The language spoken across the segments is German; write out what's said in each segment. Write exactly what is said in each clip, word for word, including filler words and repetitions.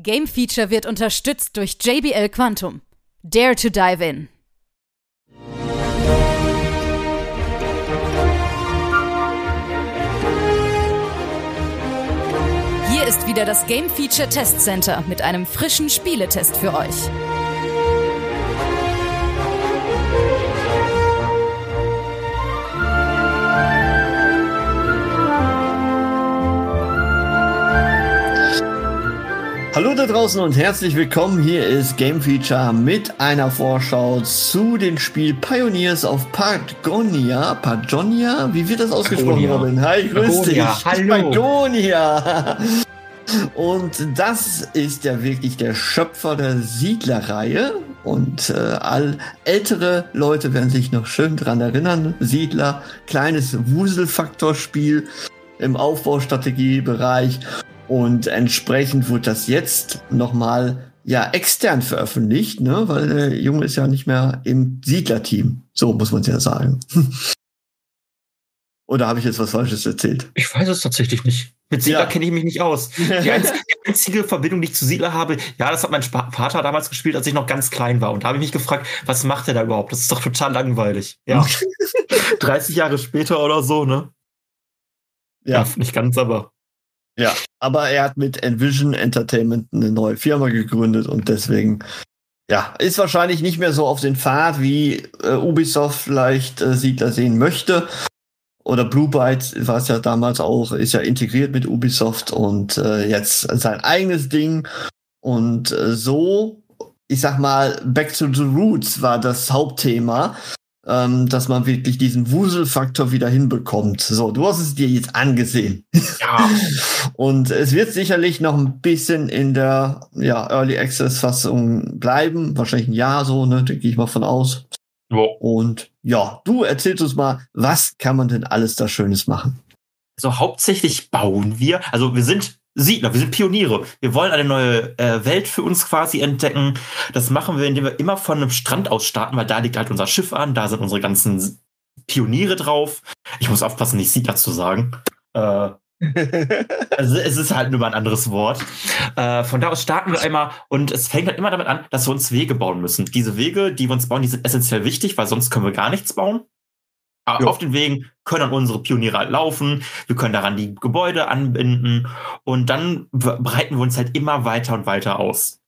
Game Feature wird unterstützt durch J B L Quantum. Dare to dive in. Hier ist wieder das Game Feature Test Center mit einem frischen Spieletest für euch. Hallo da draußen und herzlich willkommen, hier ist Game Feature mit einer Vorschau zu dem Spiel Pioneers of Pagonia, Pagonia, wie wird das ausgesprochen, Pagonia. Robin? Hi, grüß Pagonia. dich, Hallo. Pagonia! Und das ist ja wirklich der Schöpfer der Siedler-Reihe und äh, all ältere Leute werden sich noch schön dran erinnern, Siedler, kleines Wuselfaktor-Spiel im Aufbaustrategiebereich. Und entsprechend wurde das jetzt nochmal ja extern veröffentlicht, ne? Weil der Junge ist ja nicht mehr im Siedler-Team. So muss man es ja sagen. Oder habe ich jetzt was Falsches erzählt? Ich weiß es tatsächlich nicht. Mit Siedler ja. kenne ich mich nicht aus. Die einzige, die einzige Verbindung, die ich zu Siedler habe, ja, das hat mein Vater damals gespielt, als ich noch ganz klein war. Und da habe ich mich gefragt, was macht er da überhaupt? Das ist doch total langweilig. Ja. dreißig Jahre später oder so, ne? Ja. ja nicht ganz, aber... Ja, aber er hat mit Envision Entertainment eine neue Firma gegründet und deswegen, ja, ist wahrscheinlich nicht mehr so auf den Pfad, wie äh, Ubisoft vielleicht äh, Siedler sehen möchte. Oder Blue Byte war es ja damals auch, ist ja integriert mit Ubisoft und äh, jetzt sein eigenes Ding. Und äh, so, ich sag mal, Back to the Roots war das Hauptthema, dass man wirklich diesen Wuselfaktor wieder hinbekommt. So, du hast es dir jetzt angesehen. Ja. Und es wird sicherlich noch ein bisschen in der ja, Early Access Fassung bleiben. Wahrscheinlich ein Jahr so, ne? Denke ich mal von aus. Ja. Und ja, du erzählst uns mal, was kann man denn alles da Schönes machen? Also hauptsächlich bauen wir, also wir sind Siedler, wir sind Pioniere. Wir wollen eine neue äh, Welt für uns quasi entdecken. Das machen wir, indem wir immer von einem Strand aus starten, weil da liegt halt unser Schiff an, da sind unsere ganzen Pioniere drauf. Ich muss aufpassen, nicht Siedler zu sagen. Äh, also es ist halt nur mal ein anderes Wort. Äh, von da aus starten wir einmal und es fängt halt immer damit an, dass wir uns Wege bauen müssen. Diese Wege, die wir uns bauen, die sind essentiell wichtig, weil sonst können wir gar nichts bauen. Aber auf den Wegen können dann unsere Pioniere halt laufen, wir können daran die Gebäude anbinden und dann breiten wir uns halt immer weiter und weiter aus.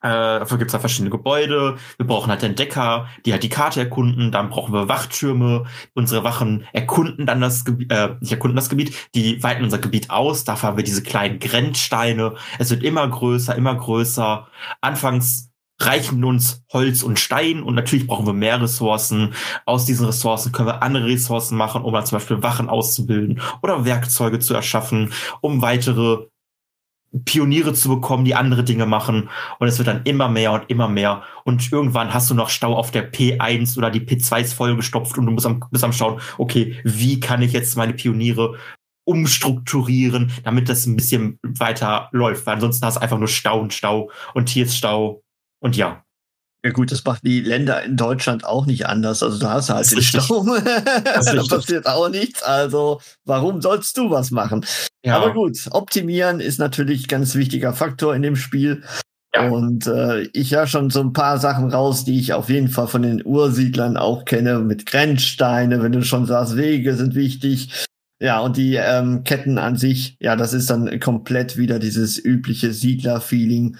Äh, dafür gibt es halt verschiedene Gebäude, wir brauchen halt Entdecker, die halt die Karte erkunden, dann brauchen wir Wachtürme, unsere Wachen erkunden dann das Gebiet, äh, nicht erkunden das Gebiet, die weiten unser Gebiet aus, dafür haben wir diese kleinen Grenzsteine, es wird immer größer, immer größer, anfangs reichen uns Holz und Stein und natürlich brauchen wir mehr Ressourcen. Aus diesen Ressourcen können wir andere Ressourcen machen, um dann zum Beispiel Wachen auszubilden oder Werkzeuge zu erschaffen, um weitere Pioniere zu bekommen, die andere Dinge machen. Und es wird dann immer mehr und immer mehr. Und irgendwann hast du noch Stau auf der P eins oder die P zwei ist vollgestopft und du musst am, bist am Schauen, okay, wie kann ich jetzt meine Pioniere umstrukturieren, damit das ein bisschen weiter läuft. Weil ansonsten hast du einfach nur Stau und Stau und hier ist Stau. Und ja. Ja gut, das macht die Länder in Deutschland auch nicht anders. Also da hast du halt den Stau. Da passiert auch nichts. Also warum sollst du was machen? Ja. Aber gut, optimieren ist natürlich ein ganz wichtiger Faktor in dem Spiel. Ja. Und äh, ich höre schon so ein paar Sachen raus, die ich auf jeden Fall von den Ursiedlern auch kenne. Mit Grenzsteine, wenn du schon sagst, Wege sind wichtig. Ja, und die ähm, Ketten an sich, ja, das ist dann komplett wieder dieses übliche Siedler-Feeling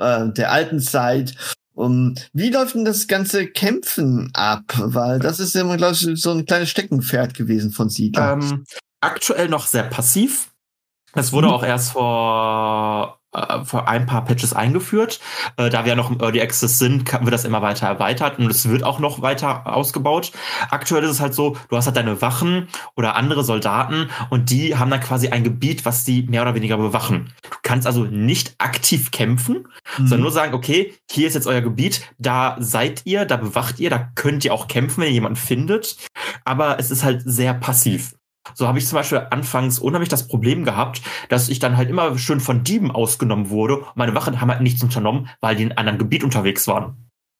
der alten Zeit. Um, wie läuft denn das ganze Kämpfen ab? Weil das ist ja, glaube ich, so ein kleines Steckenpferd gewesen von Siedler. Ähm, aktuell noch sehr passiv. Das wurde mhm. auch erst vor, äh, vor ein paar Patches eingeführt. Äh, da wir ja noch im Early Access sind, wird das immer weiter erweitert und es wird auch noch weiter ausgebaut. Aktuell ist es halt so, du hast halt deine Wachen oder andere Soldaten und die haben dann quasi ein Gebiet, was die mehr oder weniger bewachen. Kannst also nicht aktiv kämpfen, mhm. sondern nur sagen, okay, hier ist jetzt euer Gebiet, da seid ihr, da bewacht ihr, da könnt ihr auch kämpfen, wenn ihr jemanden findet, aber es ist halt sehr passiv. So habe ich zum Beispiel anfangs unheimlich das Problem gehabt, dass ich dann halt immer schön von Dieben ausgenommen wurde und meine Wachen haben halt nichts unternommen, weil die in einem anderen Gebiet unterwegs waren.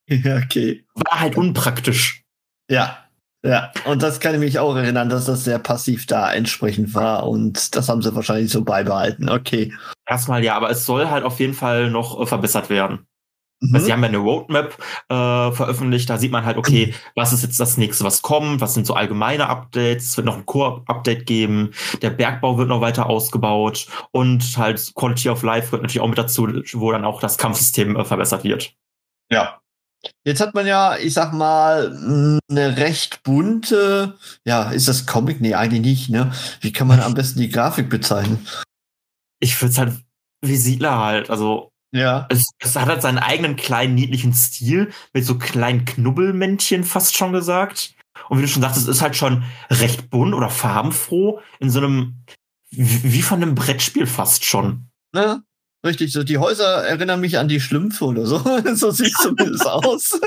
Ja, okay. War halt unpraktisch. Ja. Ja, und das kann ich mich auch erinnern, dass das sehr passiv da entsprechend war und das haben sie wahrscheinlich so beibehalten. Okay. Erstmal ja, aber es soll halt auf jeden Fall noch verbessert werden. Mhm. Also sie haben ja eine Roadmap äh, veröffentlicht, da sieht man halt, okay, was ist jetzt das nächste, was kommt, was sind so allgemeine Updates, es wird noch ein Core-Update geben, der Bergbau wird noch weiter ausgebaut und halt Quality of Life wird natürlich auch mit dazu, wo dann auch das Kampfsystem äh, verbessert wird. Ja. Jetzt hat man ja, ich sag mal, eine recht bunte, ja, ist das Comic? Nee, eigentlich nicht, ne? Wie kann man am besten die Grafik bezeichnen? Ich würde es halt wie Siedler halt, also ja. Es, es hat halt seinen eigenen kleinen, niedlichen Stil, mit so kleinen Knubbelmännchen fast schon gesagt. Und wie du schon sagst, es ist halt schon recht bunt oder farbenfroh, in so einem, wie von einem Brettspiel fast schon. Ja, richtig, so die Häuser erinnern mich an die Schlümpfe oder so. So sieht es zumindest aus.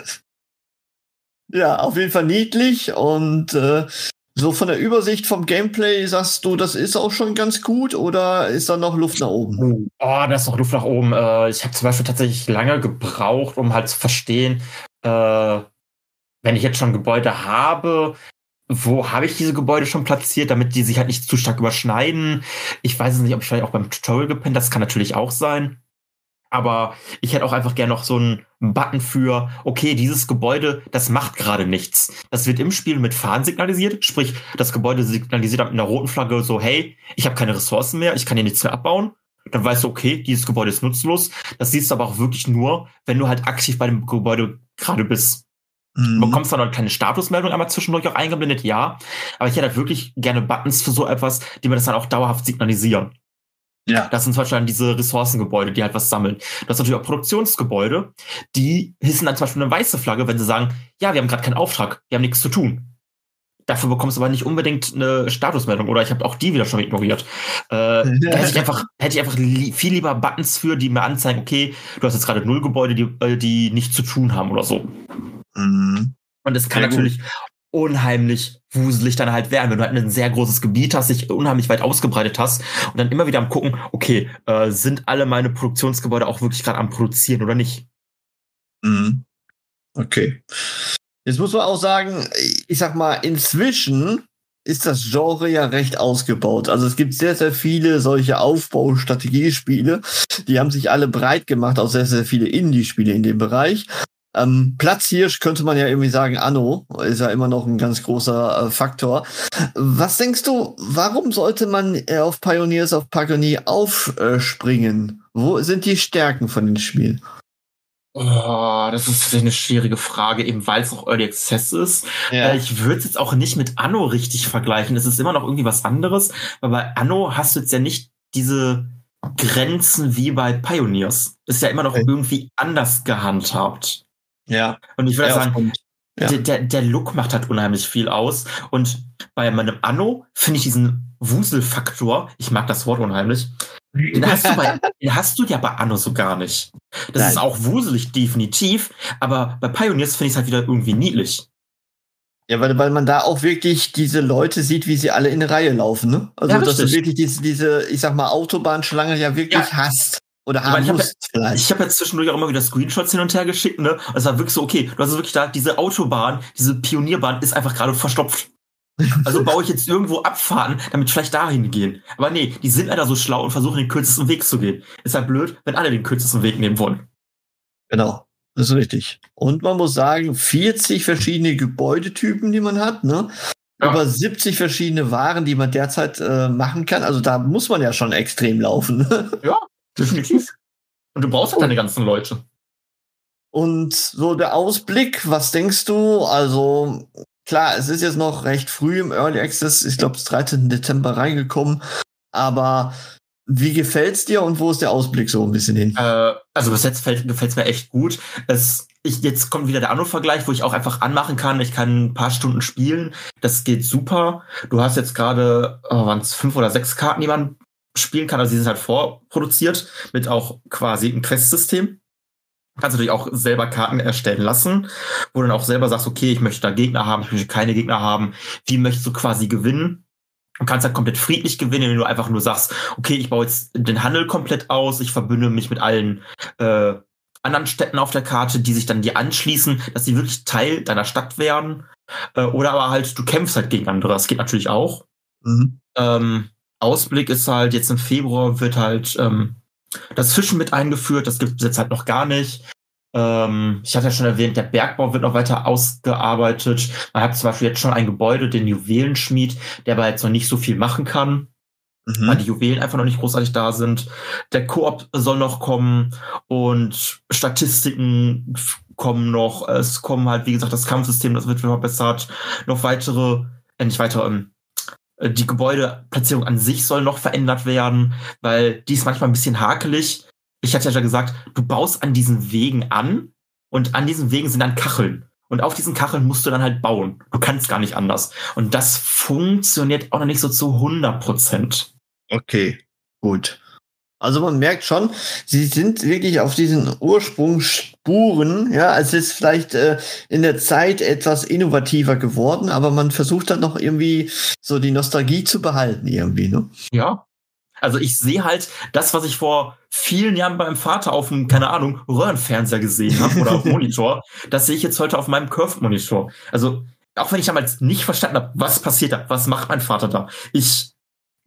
Ja, auf jeden Fall niedlich und äh, so von der Übersicht vom Gameplay sagst du, das ist auch schon ganz gut oder ist da noch Luft nach oben? Oh, da ist noch Luft nach oben. Ich habe zum Beispiel tatsächlich lange gebraucht, um halt zu verstehen, äh, wenn ich jetzt schon Gebäude habe, wo habe ich diese Gebäude schon platziert, damit die sich halt nicht zu stark überschneiden. Ich weiß es nicht, ob ich vielleicht auch beim Tutorial gepennt, das kann natürlich auch sein. Aber ich hätte auch einfach gerne noch so einen Button für, okay, dieses Gebäude, das macht gerade nichts. Das wird im Spiel mit Fahnen signalisiert, sprich, das Gebäude signalisiert mit einer roten Flagge so, hey, ich habe keine Ressourcen mehr, ich kann hier nichts mehr abbauen. Dann weißt du, okay, dieses Gebäude ist nutzlos. Das siehst du aber auch wirklich nur, wenn du halt aktiv bei dem Gebäude gerade bist. Mhm. Du bekommst dann halt keine Statusmeldung einmal zwischendurch auch eingeblendet, ja. Aber ich hätte halt wirklich gerne Buttons für so etwas, die mir das dann auch dauerhaft signalisieren. Ja. Das sind zum Beispiel dann diese Ressourcengebäude, die halt was sammeln. Du hast natürlich auch Produktionsgebäude, die hissen dann zum Beispiel eine weiße Flagge, wenn sie sagen, ja, wir haben gerade keinen Auftrag, wir haben nichts zu tun. Dafür bekommst du aber nicht unbedingt eine Statusmeldung oder ich habe auch die wieder schon ignoriert. Äh, ja. Da hätte ich einfach, hätte ich einfach li- viel lieber Buttons für, die mir anzeigen, okay, du hast jetzt gerade null Gebäude, die, die nichts zu tun haben oder so. Mhm. Und es kann ja, natürlich gut. Unheimlich wuselig dann halt werden, wenn du halt ein sehr großes Gebiet hast, dich unheimlich weit ausgebreitet hast und dann immer wieder am gucken, okay, äh, sind alle meine Produktionsgebäude auch wirklich gerade am Produzieren oder nicht? Mhm. Okay. Jetzt muss man auch sagen, ich sag mal, inzwischen ist das Genre ja recht ausgebaut. Also es gibt sehr, sehr viele solche Aufbaustrategiespiele, die haben sich alle breit gemacht, auch sehr, sehr viele Indie-Spiele in dem Bereich. Ähm, Platzhirsch könnte man ja irgendwie sagen, Anno ist ja immer noch ein ganz großer äh, Faktor. Was denkst du, warum sollte man auf Pioneers of Pagonia aufspringen? Äh, Wo sind die Stärken von dem Spiel? Oh, das ist eine schwierige Frage, eben weil es noch Early Access ist. Ja. Äh, ich würde es jetzt auch nicht mit Anno richtig vergleichen. Es ist immer noch irgendwie was anderes, weil bei Anno hast du jetzt ja nicht diese Grenzen wie bei Pioneers. Ist ja immer noch okay. Irgendwie anders gehandhabt. Ja. Und ich würde ja, sagen, ja. der, der Look macht halt unheimlich viel aus. Und bei meinem Anno finde ich diesen Wuselfaktor, ich mag das Wort unheimlich, den hast du, bei, den hast du ja bei Anno so gar nicht. Das Nein. ist auch wuselig, definitiv. Aber bei Pioneers finde ich es halt wieder irgendwie niedlich. Ja, weil, weil man da auch wirklich diese Leute sieht, wie sie alle in Reihe laufen, ne? Also, ja, dass du wirklich diese, diese, ich sag mal, Autobahnschlange ja wirklich ja. hast. Oder haben musst vielleicht. Ich habe jetzt zwischendurch auch immer wieder Screenshots hin und her geschickt, ne? Und es war wirklich so, okay, du hast wirklich da, diese Autobahn, diese Pionierbahn ist einfach gerade verstopft. Also baue ich jetzt irgendwo Abfahrten, damit vielleicht dahin gehen. Aber nee, die sind leider so schlau und versuchen, den kürzesten Weg zu gehen. Ist halt blöd, wenn alle den kürzesten Weg nehmen wollen. Genau. Das ist richtig. Und man muss sagen, vierzig verschiedene Gebäudetypen, die man hat, ne? Ja. Über siebzig verschiedene Waren, die man derzeit äh, machen kann. Also da muss man ja schon extrem laufen. Ja, definitiv. Und du brauchst halt deine ganzen Leute. Und so der Ausblick, was denkst du? Also klar, es ist jetzt noch recht früh im Early Access. Ich glaube, es ist dreizehnten Dezember reingekommen. Aber wie gefällt's dir und wo ist der Ausblick so ein bisschen hin? Äh, also bis jetzt gefällt's mir echt gut. Es, ich, jetzt kommt wieder der Anno-Vergleich, wo ich auch einfach anmachen kann. Ich kann ein paar Stunden spielen. Das geht super. Du hast jetzt gerade, oh, waren es fünf oder sechs Karten, die man spielen kann. Also die sind halt vorproduziert mit auch quasi einem Quest-System. Kannst natürlich auch selber Karten erstellen lassen, wo du dann auch selber sagst, okay, ich möchte da Gegner haben, ich möchte keine Gegner haben. Wie möchtest du quasi gewinnen? Du kannst halt komplett friedlich gewinnen, wenn du einfach nur sagst, okay, ich baue jetzt den Handel komplett aus, ich verbünde mich mit allen äh, anderen Städten auf der Karte, die sich dann dir anschließen, dass sie wirklich Teil deiner Stadt werden. Äh, oder aber halt, du kämpfst halt gegen andere. Das geht natürlich auch. Mhm. Ähm, Ausblick ist halt, jetzt im Februar wird halt ähm, das Fischen mit eingeführt. Das gibt es jetzt halt noch gar nicht. Ähm, ich hatte ja schon erwähnt, der Bergbau wird noch weiter ausgearbeitet. Man hat zum Beispiel jetzt schon ein Gebäude, den Juwelenschmied, der aber jetzt noch nicht so viel machen kann, mhm. weil die Juwelen einfach noch nicht großartig da sind. Der Koop soll noch kommen und Statistiken kommen noch. Es kommen halt, wie gesagt, das Kampfsystem, das wird verbessert. Noch weitere, äh, nicht weitere, äh, die Gebäudeplatzierung an sich soll noch verändert werden, weil die ist manchmal ein bisschen hakelig. Ich hatte ja schon gesagt, du baust an diesen Wegen an und an diesen Wegen sind dann Kacheln. Und auf diesen Kacheln musst du dann halt bauen. Du kannst gar nicht anders. Und das funktioniert auch noch nicht so zu hundert Prozent. Okay, gut. Also man merkt schon, sie sind wirklich auf diesen Ursprungsspuren, ja, es ist vielleicht äh, in der Zeit etwas innovativer geworden, aber man versucht dann noch irgendwie so die Nostalgie zu behalten irgendwie, ne? Ja. Also ich sehe halt das, was ich vor vielen Jahren beim Vater auf einem, keine Ahnung, Röhrenfernseher gesehen habe oder auf Monitor, das sehe ich jetzt heute auf meinem Curve-Monitor. Also auch wenn ich damals nicht verstanden habe, was passiert da, was macht mein Vater da, ich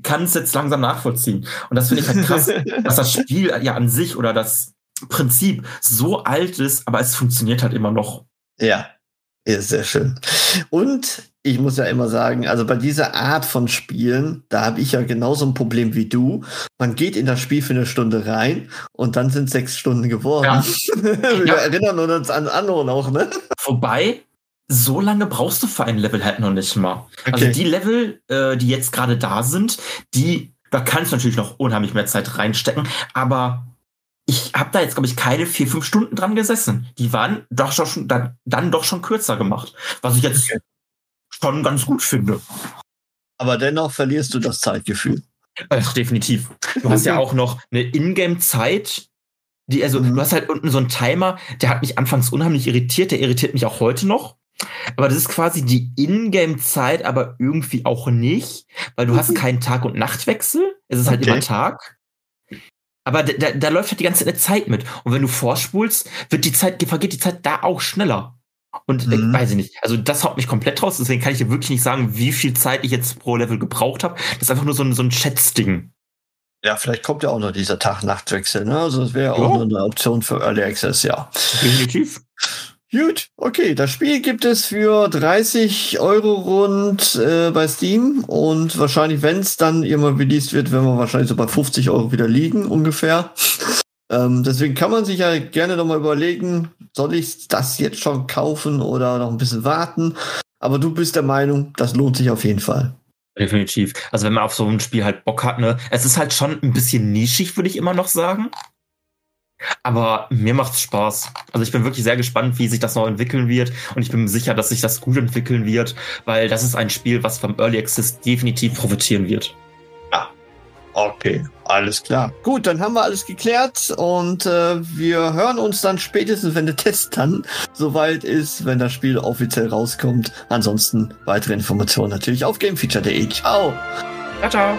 kann es jetzt langsam nachvollziehen. Und das finde ich halt krass, dass das Spiel ja an sich oder das Prinzip so alt ist, aber es funktioniert halt immer noch. Ja, ist sehr schön. Und ich muss ja immer sagen, also bei dieser Art von Spielen, da habe ich ja genauso ein Problem wie du. Man geht in das Spiel für eine Stunde rein und dann sind sechs Stunden geworden. Ja. Wir ja. erinnern uns an Anno noch, ne? Wobei, so lange brauchst du für ein Level halt noch nicht mal. Okay. Also die Level, äh, die jetzt gerade da sind, die, da kannst du natürlich noch unheimlich mehr Zeit reinstecken, aber ich habe da jetzt, glaube ich, keine vier, fünf Stunden dran gesessen. Die waren doch schon, dann, dann doch schon kürzer gemacht. Was ich jetzt okay. schon ganz gut finde. Aber dennoch verlierst du das Zeitgefühl. Also definitiv. Du hast ja auch noch eine Ingame-Zeit, die, also mhm. du hast halt unten so einen Timer, der hat mich anfangs unheimlich irritiert, der irritiert mich auch heute noch. Aber das ist quasi die Ingame-Zeit, aber irgendwie auch nicht, weil du mhm. hast keinen Tag- und Nachtwechsel. Es ist halt okay. immer Tag. Aber da, da, da läuft halt die ganze Zeit mit. Und wenn du vorspulst, wird die Zeit, vergeht die Zeit da auch schneller. Und mhm. ich weiß ich nicht, also das haut mich komplett raus, deswegen kann ich dir wirklich nicht sagen, wie viel Zeit ich jetzt pro Level gebraucht habe. Das ist einfach nur so ein, so ein Schätzding. Ja, vielleicht kommt ja auch noch dieser Tag-Nacht-Wechsel, ne? Also das wäre ja auch noch eine Option für Early Access, ja. Definitiv. Gut, okay, das Spiel gibt es für dreißig Euro rund äh, bei Steam und wahrscheinlich, wenn es dann irgendwann released wird, werden wir wahrscheinlich so bei fünfzig Euro wieder liegen, ungefähr. Ähm, deswegen kann man sich ja gerne nochmal überlegen, soll ich das jetzt schon kaufen oder noch ein bisschen warten? Aber du bist der Meinung, das lohnt sich auf jeden Fall. Definitiv. Also wenn man auf so ein Spiel halt Bock hat, ne, es ist halt schon ein bisschen nischig, würde ich immer noch sagen. Aber mir macht's Spaß. Also ich bin wirklich sehr gespannt, wie sich das noch entwickeln wird. Und ich bin mir sicher, dass sich das gut entwickeln wird, weil das ist ein Spiel, was vom Early Access definitiv profitieren wird. Ja. Okay, alles klar. Gut, dann haben wir alles geklärt und äh, wir hören uns dann spätestens, wenn der Test dann soweit ist, wenn das Spiel offiziell rauskommt. Ansonsten weitere Informationen natürlich auf gamefeature punkt de. Ciao. Ciao, ciao.